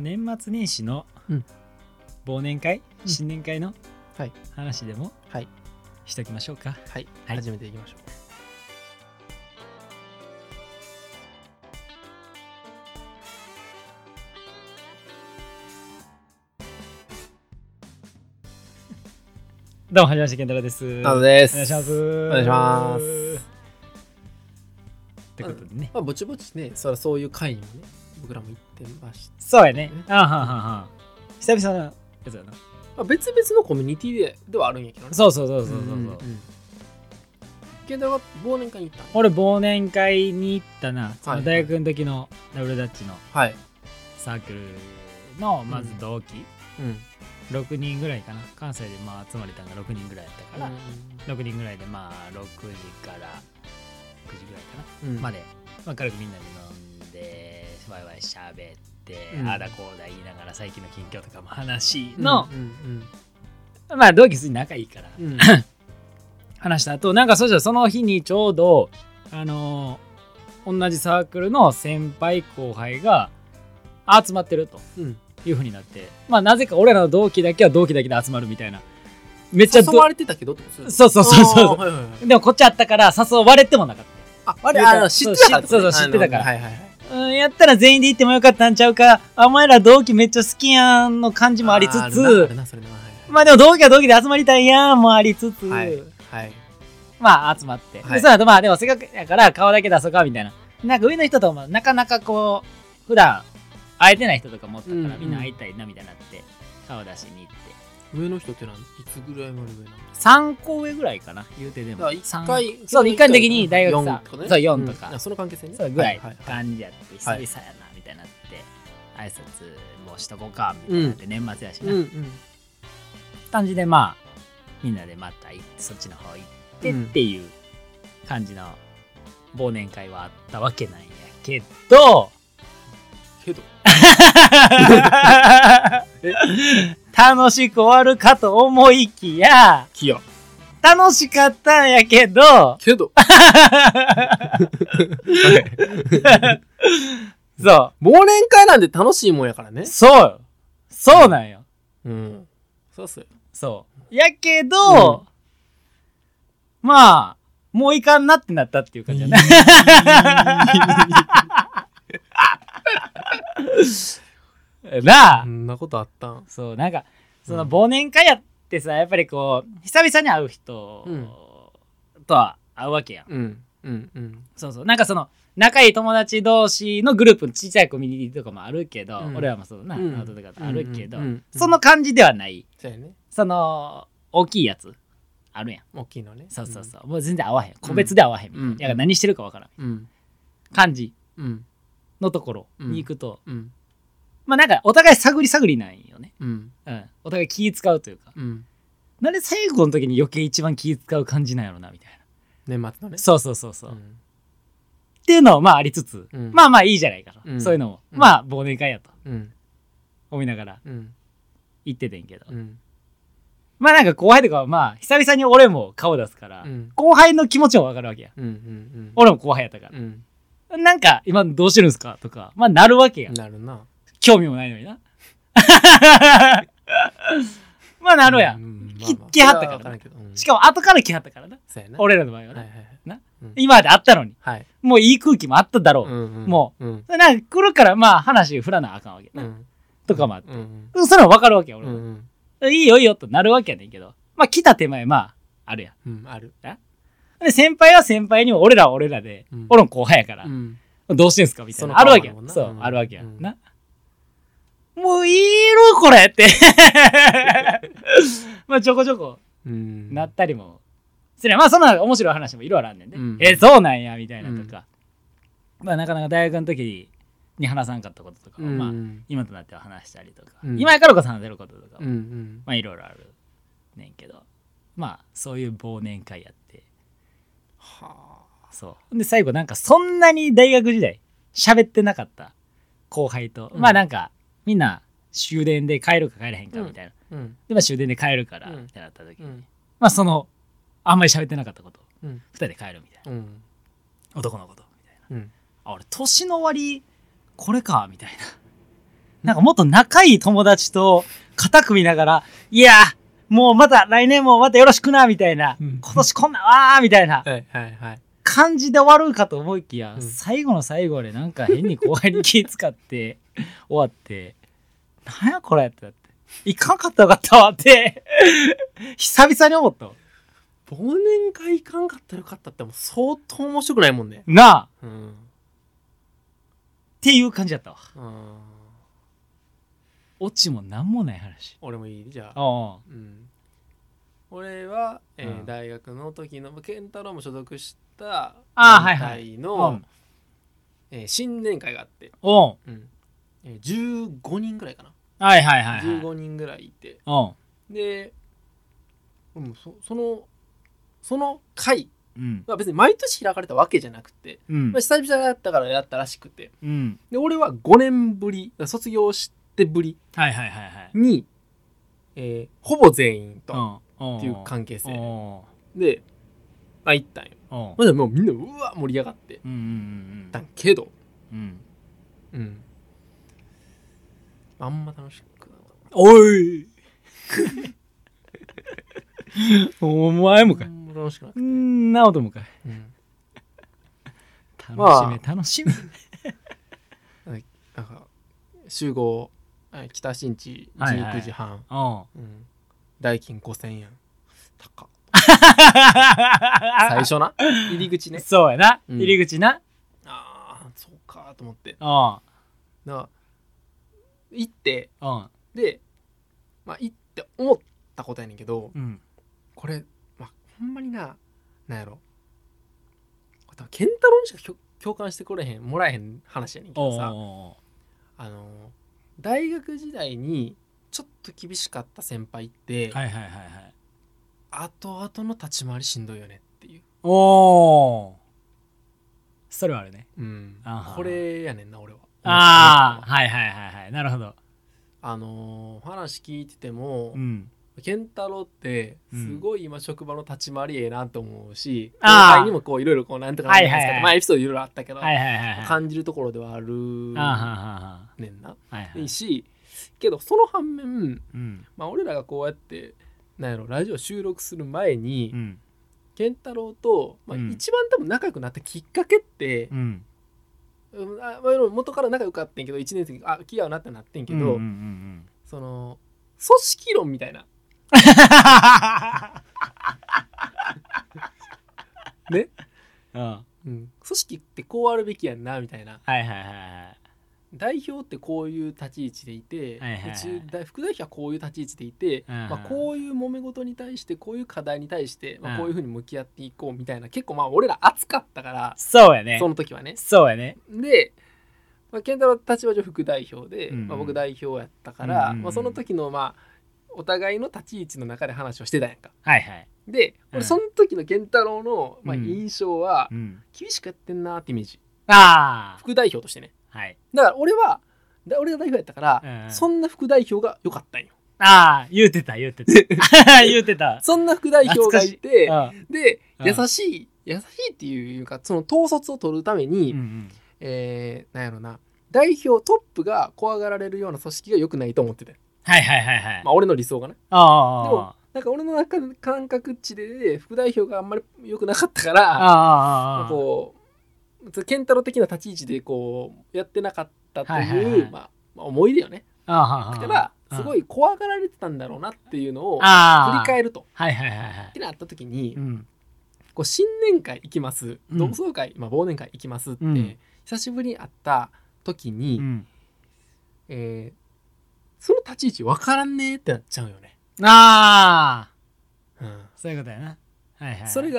年末年始の忘年会、うん、新年会の話でもしときましょうか。はい、はい、始めていきましょう。どうもはじめまして、健太郎です。なのです。お願いします。お願いします。ってことでね、まあぼちぼちね、そういう会にもね、僕らも行ってました、ね、そうやね。あーはーはーはー、久々なやつやな。あ、別々のコミュニティ ではあるんやけどね。そうそうそうそうそう、うん、健太郎は忘年会に行ったの？俺忘年会に行ったな、その大学の時のダブルダッチのサークルのまず同期、うんうん、6人ぐらいかな。関西でまあ集まれたのが6人ぐらいだったから、うん、6人ぐらいでまあ6時から9時ぐらいかな、うん、まで、まあ、軽くみんなで飲んでワイワイ喋って、うん、あだこうだ言いながら最近の近況とかも話の、うんうんうん、まあ同期するに仲いいから、うん、話した後、なんかそうしたらその日にちょうど同じサークルの先輩後輩が集まってると、うん、いう風になって、まあなぜか俺らの同期だけは同期だけで集まるみたいな。めっちゃ誘われてたけどってことですよね。そうそうそうそう、はいはいはい。でもこっちあったから誘われてもなかった。あ、知ってた。そうそう知ってたから。はいはいはい、うん、やったら全員で行ってもよかったんちゃうか。お前ら同期めっちゃ好きやんの感じもありつつ、まあでも同期は同期で集まりたいやんもありつつ、はいはい、まあ集まって。はい、でその後まあでもせっかくやから顔だけ出そうかみたいな。なんか上の人ともなかなかこう普段会えてない人とかもったから、うんうん、みんな会いたいなみたいになって顔出しに行って。上の人って何、いつぐらいまで上なの？3個上ぐらいかな、言うて。でも1回そう1回の時に大学さ4とか、ね、そう4とか、うん、その関係性ね、そうぐらい感じやって、はいはい、久々やなみたいになって、はい、挨拶もうしとこうかみたいになって、うん、年末やしな、うんうん、感じでまあみんなでまたそっちの方行ってっていう感じの忘年会はあったわけなんやけど、楽しく終わるかと思いきや、楽しかったんやけどそう忘年会なんで楽しいもんやからね。そうそうなんよ、うん、そうっすよ。そうやけど、うん、まあもういかんなってなったっていう感じだね。なあ、そんなことあったん。そう、なんかその忘年会やってさ、やっぱりこう久々に会う人とは会うわけやん、うんうんうん、そうそう、なんかその仲いい友達同士のグループの小さいコミュニティとかもあるけど、うん、俺らもそうな、うん、とかあるけど、うんうんうんうん、その感じではない、ね、その大きいやつあるやん、大きいのね、そうそうそう、うん、もう全然会わへん、個別で会わへんみたいな、うん、だから何してるか分からん、うん、感じ、うんのところに行くと、うん、まあなんかお互い探り探りなんよね、うんうん、お互い気使うというか、うん、なんで最後の時に余計一番気使う感じなんやろなみたいな、年末のね、そうそうそうそう、うん、っていうのをまあありつつ、うん、まあまあいいじゃないかな、うん、そういうのも、うん、まあ忘年会やと、うん、思いながら行っててんけど、うん、まあなんか後輩とかはまあ久々に俺も顔出すから、うん、後輩の気持ちも分かるわけや、うんうんうん、俺も後輩やったから、うん、なんか今どうしてるんですかとかまあなるわけやん。なるな、興味もないのになまあなるやん、うん、来はったからな、うん、しかも後から来はったから な俺らの場合はな、はいはいはい、な、うん、今まであったのに、はい、もういい空気もあっただろう、うんうん、もう、うん、なんか来るからまあ話振らなあかんわけな、うん、とかもあって、うんうん、それも分かるわけや俺も、うんうん、いいよいいよとなるわけやねんけど、まあ来た手前まああるやん、うん、あるな。で先輩は先輩にも俺らは俺らで、うん、俺も後輩やから、うん、どうしてんすかみたいなあるわけや、そう、うん、あるわけや、うん、な、もういいろこれってまあちょこちょこなったりもすれば、まあそんな面白い話もいろいろあんねんね、うん、そうなんやみたいなとか、うん、まあなかなか大学の時に話さんかったこととか、うん、まあ今となっては話したりとか、うん、今やからこそ話せることとかも、うん、まあいろいろあるねんけど、まあそういう忘年会やって、はあ、そうで最後なんかそんなに大学時代喋ってなかった後輩と、うん、まあなんかみんな終電で帰るか帰らへんかみたいな、うんうん、でまあ終電で帰るからみたいなった時に、うん、まあそのあんまり喋ってなかったこと、うん、2人で帰るみたいな、うん、男のことみたいな、うん、あ俺年の終わりこれかみたいななんかもっと仲いい友達と固く見ながら、いやもうまた来年もまたよろしくなみたいな、うん、今年こんなわーみたいな感じで終わるかと思いきや、うん、最後の最後でなんか変に後輩に気使って終わってなんやこれってなっていかんかったらよかったわって久々に思ったわ。忘年会いかんかったらよかったってもう相当面白くないもんねなあ、うん、っていう感じだったわ。オチもなんもない話。俺もいいじゃあ、うん、俺は、大学の時の健太郎も所属した団体の、はいはい、新年会があって、うん15人ぐらいかな、はいはいはいはい、15人ぐらいいて、でも その会は別に毎年開かれたわけじゃなくて、うんまあ、久々だったからやったらしくて、うん、で俺は5年ぶり卒業してぶりにほぼ全員とっていう関係性でまあ行ったんよ。まだもうみんなうわ盛り上がってだけど、あんま楽しくなかった。おいお前もかい。楽しくなくて。なおともかい。楽しめなんか集合北新地19時半、はいはいうん、代金5000円高っ最初な入り口ねそうやな、うん、入り口なあそうかと思ってだ行ってで、まあ、行って思ったことやねんけど、うん、これ、まあ、ほんまになんやろケンタロウにしか共感してもらえへん話やねんけどさ大学時代にちょっと厳しかった先輩って、はいはいはいはい、後々の立ち回りしんどいよねっていう。おーそれはあるね、うん、これやねんな俺は。ああはいはいはいはいなるほど。話聞いてても、うん、健太郎ってすごい今職場の立ち回りええなと思うし、後輩、うん、にもこういろいろこうなんとかなんですけど、はいはいはい、まあエピソードいろいろあったけど、はいはいはい、感じるところではあるねんな、はいはい、いいしけどその反面、うんまあ、俺らがこうやってなんやろラジオ収録する前に、うん、健太郎と、まあうん、一番多分仲良くなったきっかけって、うん元から仲良かったんけど1年生あ気合うなってなってんけど、うんうんうんうん、その組織論みたいなね、うん、組織ってこうあるべきやんなみたいな、はいはいはい、代表ってこういう立ち位置でいて、はいはいはい、副代表はこういう立ち位置でいて、はいはいまあ、こういう揉め事に対してこういう課題に対して、まあ、こういうふうに向き合っていこうみたいな、結構まあ俺ら熱かったからそうやねその時はねそうやねで、まあ、健太郎立場上副代表で、うんまあ、僕代表やったから、うんまあ、その時のまあお互いの立ち位置の中で話をしてたやんか、はいはい、で俺その時の健太郎のまあ印象は、うん、厳しくやってんなってイメージ、あ副代表としてね、はい、だから俺が代表やったから、うん、そんな副代表が良かったんよ。ああ言うてた言うてたそんな副代表がいてで優しいっていうかその統率を取るために、うんうんなんやろな代表トップが怖がられるような組織が良くないと思ってた。はいはいはいはい、まあ、俺の理想がね。ああでもなんか俺の中の感覚値で副代表があんまり良くなかったからあこう健太郎的な立ち位置でこうやってなかったという、はいはいはいまあまあ、思い出よね。あだからすごい怖がられてたんだろうなっていうのを振り返ると、はいはいはい、ってなった時に、うん、こう新年会行きます同窓会、うんまあ、忘年会行きますって、うん、久しぶりに会った時に、うんその立ち位置分からんねってなっちゃうよね。ああ、うん、そういうことやな、はいはい、それ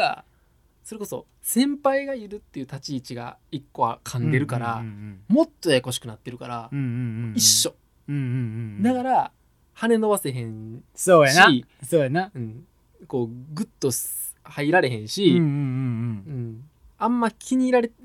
こそ先輩がいるっていう立ち位置が一個は噛んでるから、うんうんうんうん、もっとややこしくなってるから、うんうんうん、一緒、うんうんうん、だから羽伸ばせへんしそうやな、うん、こうグッと入られへんし、うんうんうんうん、あんま気に入られて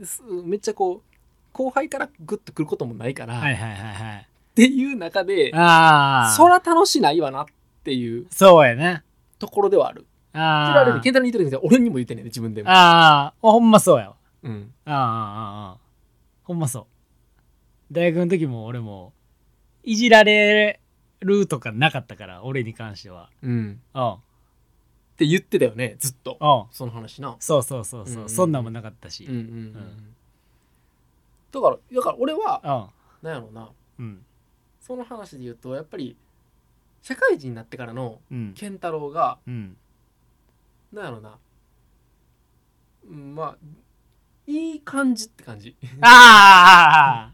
めっちゃこう後輩からグッとくることもないから、はいはいはいはい、っていう中でそら楽しないわなっていうそうやなところではある。あそれはケンタロウに言ってるけど俺にも言ってね自分でもああほんまそうやわ、うん、ああほんまそう。大学の時も俺もいじられるとかなかったから俺に関しては、うん、うんって言ってたよねずっと、うん、その話な、そうそうそうそう、うんうん、そんなんもなかったし、うんうんうん、だから俺は、うん、なんやろうな、うん、その話で言うとやっぱり社会人になってからの健太郎が、うんうん、なんやろうな、うん、まあいい感じって感じ。ああ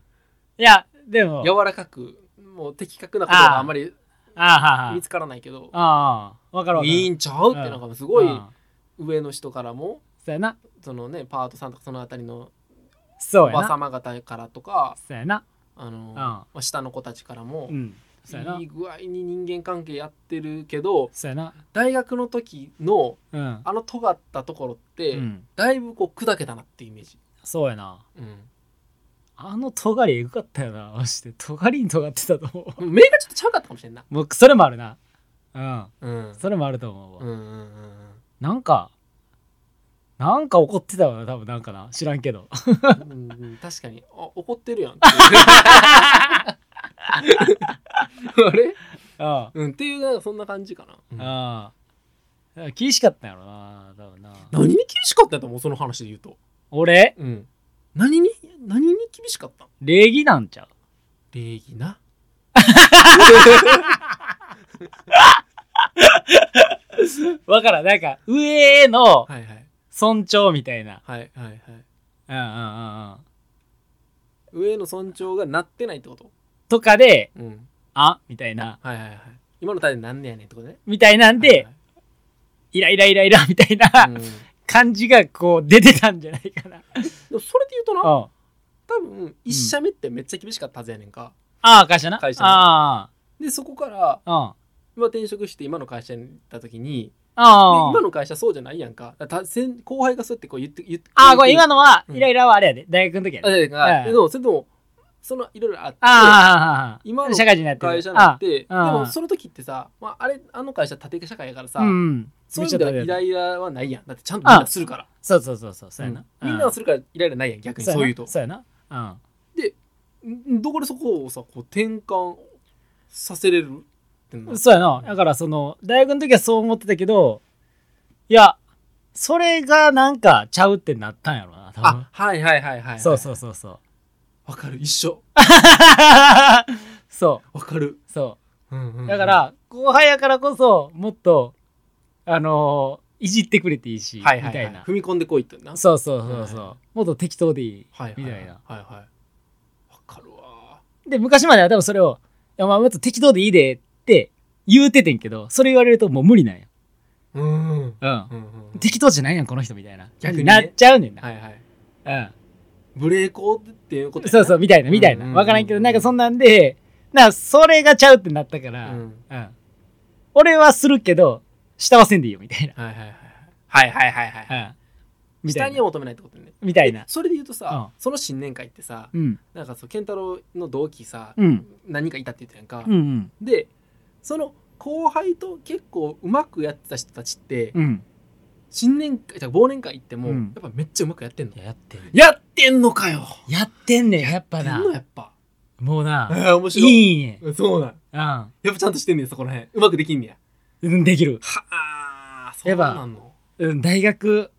いやでも柔らかくもう的確なことがあんまり見つからないけど、ああ分かる分かる、いいんちゃうってなんかすごい上の人からもそうやな、そのねパートさんとかそのあたりのおばさま方からとか、そうやな、下の子たちからも、うん、そうやないい具合に人間関係やってるけど、そうやな大学の時の、うん、あの尖ったところって、うん、だいぶこう砕けたなっていうイメージ。そうやな、うん、あの尖りエグかったよな、マジで尖りに尖ってたと思う。目がちょっとちゃうかったかもしれんな、もうそれもあるな、うん、うん、それもあると思うわ、うんうんうん、なんか怒ってたわな多分、なんかな知らんけどうん確かに怒ってるやんってあれ、ああ、うん、っていうなんかそんな感じかな、うん、ああ厳しかったんやろな多分な。何に厳しかったんやと思う、その話で言うと俺、うん、何に厳しかったん？礼儀なんちゃう？礼儀なわからん、なんか上への尊重みたいな、はいはいはい、うんうんうん、上への尊重がなってないってこととかで、うん、あみたいな、はいはいはい、今の態度なんねやねんってことねみたいなんで、はいはい、イライライライラみたいな、うん感じがこう出てたんじゃないかな。それで言うとな、多分一社目ってめっちゃ厳しかったはずやねんか。ああ会社な。会社な。あでそこから今転職して今の会社に行った時に、あ今の会社そうじゃないやんか。後輩がそうやってこう言ってあこれ今のは、うん、イライラはあれやで大学の時やね。でもそれでもそのいろいろあって、今の会社になって、でもその時ってさ、まあ、あの会社縦社会やからさ、うん、そういう意味ではイライラはないやん。だってちゃんとみんなするから。そうそうそうそう、そうやな、うん。みんなはするからイライラないやん、逆にそういうと。そうやな。そうやな、うん、で、どこでそこをさ、こう転換させれるっての。そうやな。だからその大学の時はそう思ってたけど、いやそれがなんかちゃうってなったんやろな。多分あはいはいはいはい。そうそうそうそう。わかる一緒そうわかるそう、うんうんうん、だから後輩やからこそもっといじってくれていいし、はいはいはい、みたいな踏み込んでこいってなそうそうそうそう、はい、もっと適当でいい、はいはい、みたいなはいはいわかるわ。で昔までは多分それをいや、まあ、もっと適当でいいでって言うててんけどそれ言われるともう無理なんやうん、うんうん、適当じゃないやんこの人みたいな逆に、ね、なっちゃうねんなはいはいうんブレーコーっていうことそうそうみたいなみたいな、うんうん、分からんけどなんかそんなんでなんかそれがちゃうってなったから、うんうん、俺はするけど下はせんでいいよみたいなはいはいはいはいはいはいはい、うん、下には求めないってことねみたいな。それで言うとさ、うん、その新年会ってさ、うん、なんかそう健太郎の同期さ、うん、何人かいたって言ってたやんか、うんうん、でその後輩と結構うまくやってた人たちって、うん新年会じゃ忘年会行っても、うん、やっぱめっちゃうまくやってんのやってんのかよやってんねんやっぱなやっぱもうな、面白いいねそうなん、うん、やっぱちゃんとしてんねんそこら辺うまくできんねやうんできるはあそうなんの、うん、大学、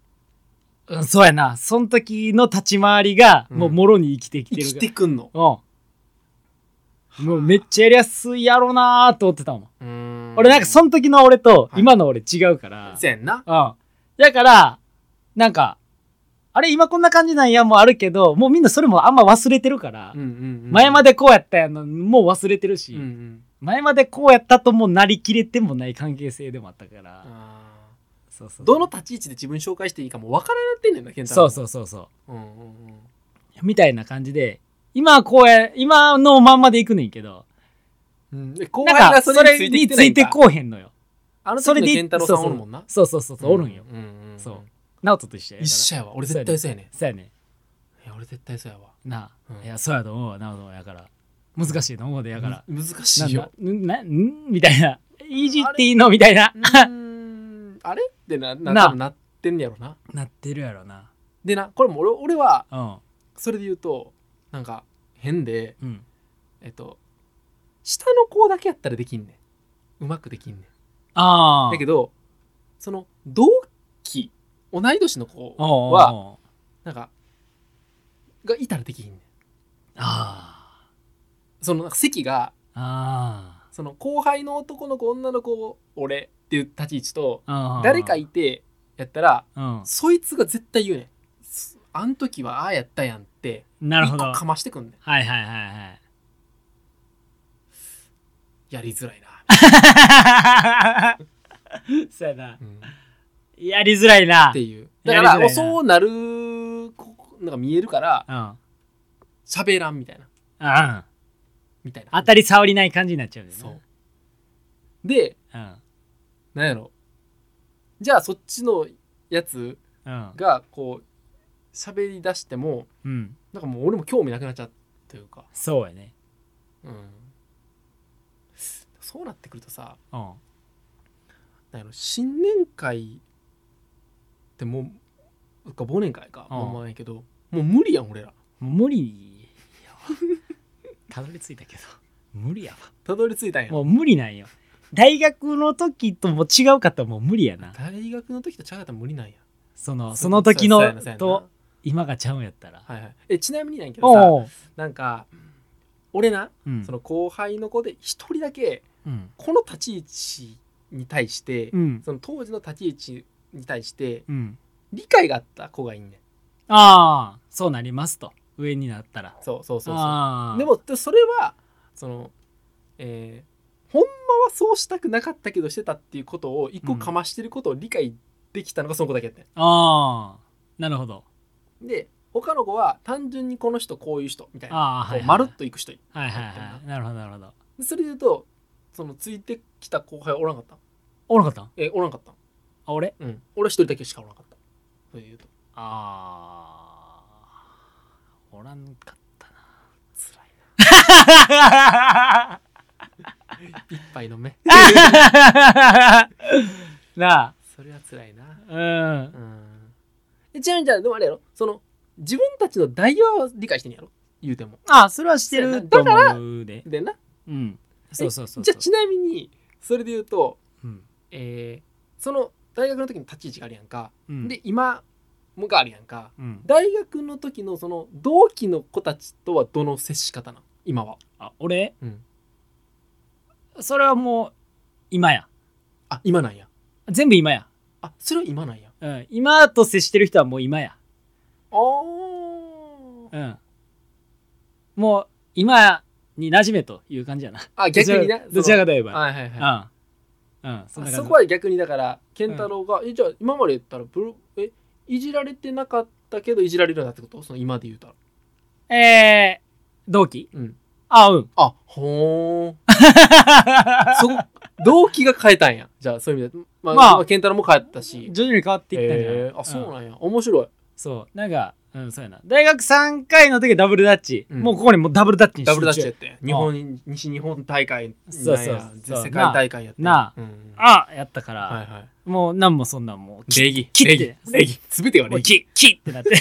うん、そうやなその時の立ち回りが、うん、もうもろに生きてきてる生きてくんのうんもうめっちゃやりやすいやろうなーと思ってたもん俺なんかその時の俺と、はい、今の俺違うからそうやんなうんだからなんかあれ今こんな感じなんやもあるけどもうみんなそれもあんま忘れてるから、うんうんうん、前までこうやったやのもう忘れてるし、うんうん、前までこうやったともなりきれてもない関係性でもあったからあそうそうどの立ち位置で自分紹介していいかも分からなってんねんな健太郎そうそうそうそう、うんうんうん、みたいな感じで今はこうや今のまんまでいくねんけど、うん、で後輩がそれについてこうへんのよあの時の健太郎さんおるもんなそうそうそうそうおるんよそう直人と一緒や一緒やわ俺絶対そうやねそうやねいや俺絶対そうやわなあ、うん、いやそうやと思うわ直人やから難しいと思うでやから難しいよなんみたいないじっていいのみたいなあれってなってんやろななってるやろなでなこれも俺は、うん、それで言うとなんか変で、うん、下の子だけやったらできんねん、うまくできんねん。ああ。だけどその同期同い年の子はなんかがいたらできんねん。ああ。その席があその後輩の男の子女の子俺っていう立ち位置と誰かいてやったら、うん、そいつが絶対言うねん。あん時はああやったやんって1個かましてくんねん。はいはいはいはい。やりづらいな。そうやな、うん。やりづらいなっていう。だからそうなるのが見えるから喋、うん、らんみたいな。うん、みたいな当たり障りない感じになっちゃうよね。そうで、うん、なんやろ。じゃあそっちのやつがこう喋り出しても、うん、なんかもう俺も興味なくなっちゃうというか。そうやね。うん。そうなってくるとさ、うん、なんやろ新年会ってもうか忘年会か、うん、もうないけど、もう無理やん俺ら。もう無理やわ。たどり着いたけど無理やわ。たどり着いたんや。もう無理なんよ。大学の時とも違うかったらもう無理やな。大学の時と違うかったら無理なんや。その時のと今がちゃうんやったら。はいはい、ちなみになんやけどさ、なんか俺な、うん、その後輩の子で一人だけ、うん、この立ち位置に対して、うん、その当時の立ち位置に対して、うん、理解があった子がいんねん。ああ、そうなりますと上になったら。そうそうそうそう。でもそれはその、ほんまはそうしたくなかったけどしてたっていうことを一個かましてることを理解できたのがその子だけやったんや。ああ、なるほど。で他の子は単純にこの人こういう人みたいな、まるっといく人いる。はいはいはい。なるほどなるほど。それで言うとそのついてきた後輩おらんかった。おらんかった。おらんかった。あ、俺？うん。俺一人だけしかおらんかった。そういうと。ああ、おらんかったな。辛いな。一杯飲め。なあ。それは辛いな。うん。ちなみにじゃあでもあれやろ。その自分たちの代用は理解してんやろ。言うても。ああ、それはしてると思うで。でな。うん。そうそうそうそう。じゃあちなみにそれで言うと、うん、その大学の時の立ち位置があるやんか、うん、で今もがあるやんか、うん、大学の時のその同期の子たちとはどの接し方なの今は。あ、俺、うん、それはもう今や。あ、今なんや。全部今や。あ、それは今なんや、うん、今と接してる人はもう今や。あー、うん、もう今やに馴染めという感じやな。あ、逆にね。どちらかといえば。はいはいはい。うん。うん、そこは逆にだから、健太郎が、じゃあ今まで言ったらいじられてなかったけど、いじられるなってこと？その今で言うたら。同期？うん。あ、うん。あ、ほー。そこ、同期が変えたんや。じゃあそういう意味で。まあ、健太郎も変えたし。徐々に変わっていったんじゃない？あ、そうなんや、うん。面白い。そう。なんか、うん、そうやな。大学3回の時はダブルダッチ、うん、もうここにもうダブルダッチにしてる。ダブルダッチやって西日本大会、そう世界大会やってな、あ、うん、あやったから、はいはい、もう何もそんなんもう礼儀全ては礼儀キッってなって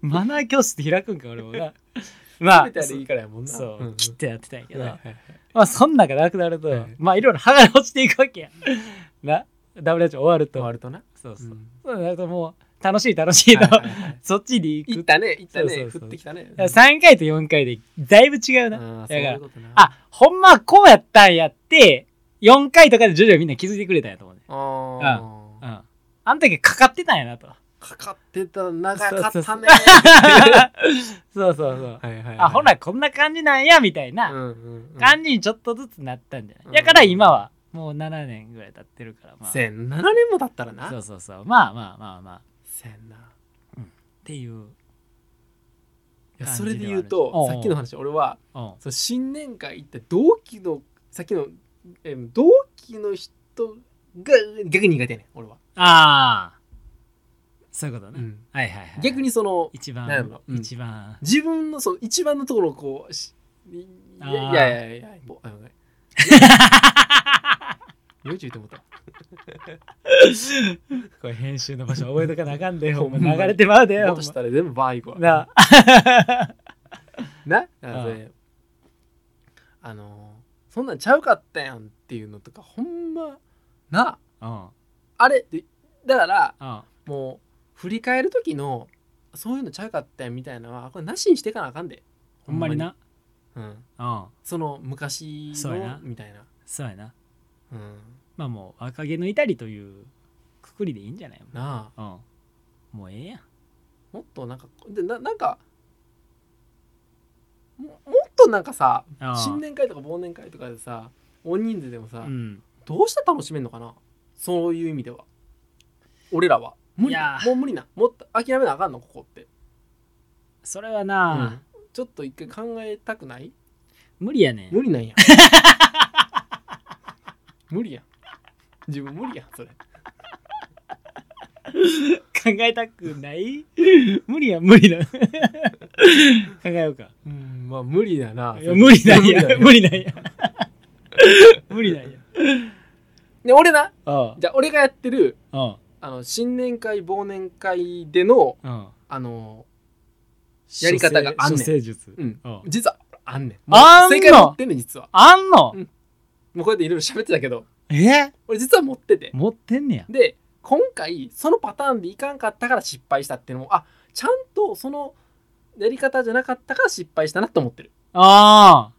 マナー教室開くんか俺もなまあいいからやもんな、そう、うん、キッってやってたんやけど、はいはいはい、まあそんなんがなくなると、はい、まあいろいろ剥がれ落ちていくわけやな、ダブルダッチ終わるとな、そうそう、うん、そうだともう楽しいと、はいはいはい、そっちに行く。行ったねそう降ってきたね。3回と4回でだいぶ違うな。だからあ、ほんまこうやったんやって4回とかで徐々にみんな気づいてくれたんやと思うね。あ、うんうん、あの時かかってたんやなと。かかってた、長かったね。そうそうそう。あ、ほらこんな感じなんやみたいな感じにちょっとずつなったんじゃない。だ、うんうん、から今はもう7年ぐらい経ってるから、まあ、7年も経ったらな。そうそうそう。まあまあまあまあ。な、うん、っていういやそれで言うとさっきの話、俺はその新年会行って同期のさっきの同期の人が逆に苦手やねん俺は。ああ、そういうことね、うん、はいはいはい。逆にその一番自分のその一番のところをこういやもう40って思ったこれ編集の場所覚えとかなあかんでよ流れてまうでよ、落としたら全部バー行くわなあ、なあ、そんなんちゃうかったやんっていうのとかほんまな、うん、あれってだから、うん、もう振り返る時のそういうのちゃうかったやんみたいなのはこれなしにしてかなあかんで、ほんまにな、うん、うん、その昔のみたいな、そうやな、うん、まあもう赤毛の至りというくくりでいいんじゃないもんなあ、うん、もうええやん、もっとなんかで なんか もっとなんかさ、新年会とか忘年会とかでさ大人数でもさ、うん、どうしたら楽しめんのかな、そういう意味では俺らは無理な、もう無理な、もっと諦めなあかんのここって、それはな、うん、ちょっと一回考えたくない、無理やねん、無理なんや無理やん、自分無理やんそれ考えたくない無理や無理だ考えようか、うん、まあ無理だな、いや無理だよ無理だよ無理だよで俺な、ああ、じゃあ俺がやってる、ああ、新年会忘年会での、ああ、やり方があんねん、うん、ああ、実はあんねん、正解持ってんねん、実はあんの、うん、もうこうやっていろいろ喋ってたけど、俺実は持ってて、持ってんねや、で今回そのパターンでいかんかったから失敗したっていうのも、あ、ちゃんとそのやり方じゃなかったから失敗したなと思ってる、ああ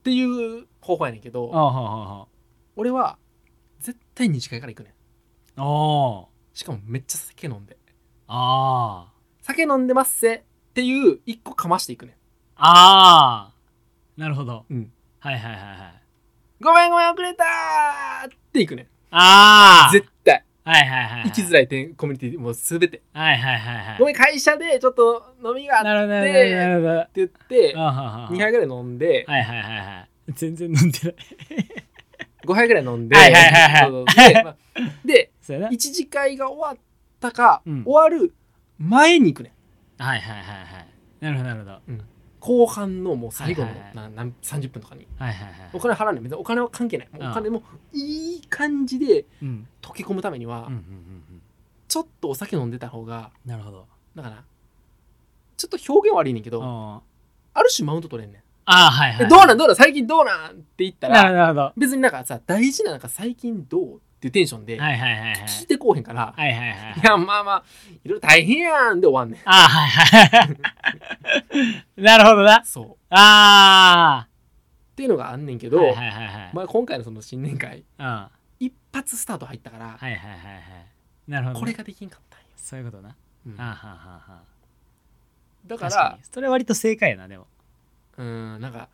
っていう方法やねんけど、あーはーはーはー、俺は絶対2次会から行くねん、あ、しかもめっちゃ酒飲んで、あ、酒飲んでますせっていう1個かましていくねん、あー、なるほど、うん、はいはいはいはい、ごめんごめん遅れたーっていくねん、あー、絶対、はいはいはい、はい、生きづらい点コミュニティもうすべて、はいはいはいはい、ごめん会社でちょっと飲みがあってって言って2杯ぐらい飲んで、はいはいはいはい、全然飲んでない5杯ぐらい飲んで、はいはいはいはい、で1次会が終わったか、うん、終わる前に行くねん、はいはいはいはい、なるほどなるほど、うん、後半のもう最後の、はいはいはい、30分とかに、はいはいはい、お金払うねん、別にお金は関係ない、もうお金もいい感じで溶け込むためには、うんうんうんうん、ちょっとお酒飲んでた方が、なるほど、だからちょっと表現悪いねんけど、ある種マウント取れんねん、あ、はいはい、どうなんどうなん最近どうなんって言ったら、なるほど、別になんかさ大事ななんか最近どうっていうテンションで聞いてこうへんから、はいはいはい、いやまあまあいろいろ大変やんで終わんねん、あ、はいはいなるほどな、そう、あっていうのがあんねんけど、はいはいはいはい、まあ、今回のその新年会、うん、一発スタート入ったから、はいはいはいはい、なるほど、これができんかったんよ、そういうことな、うん、あははは、だからそれは割と正解やな、でも、うん、なんか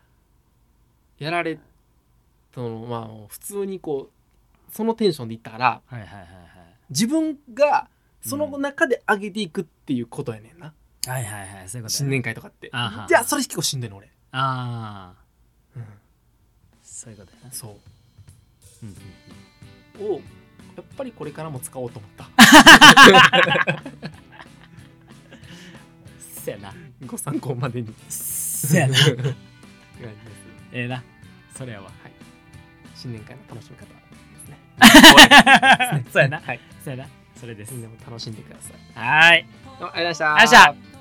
やられそのまあ普通にこうそのテンションでいったから、はいはいはいはい、自分がその中で上げていくっていうことやねんな、うん、はいはいはい、そういうこと、新年会とかってあ、じゃあそれ結構しんどいの俺、ああ、うん、そういうことやな、そう、うんうんうん、をやっぱりこれからも使おうと思ったせやな、ご参考までにせやなええな、それやわ、はい、新年会の楽しみ方そうやな、はい、そうやな、それです。みんなも楽しんでください。はい、どうもありがとうございました。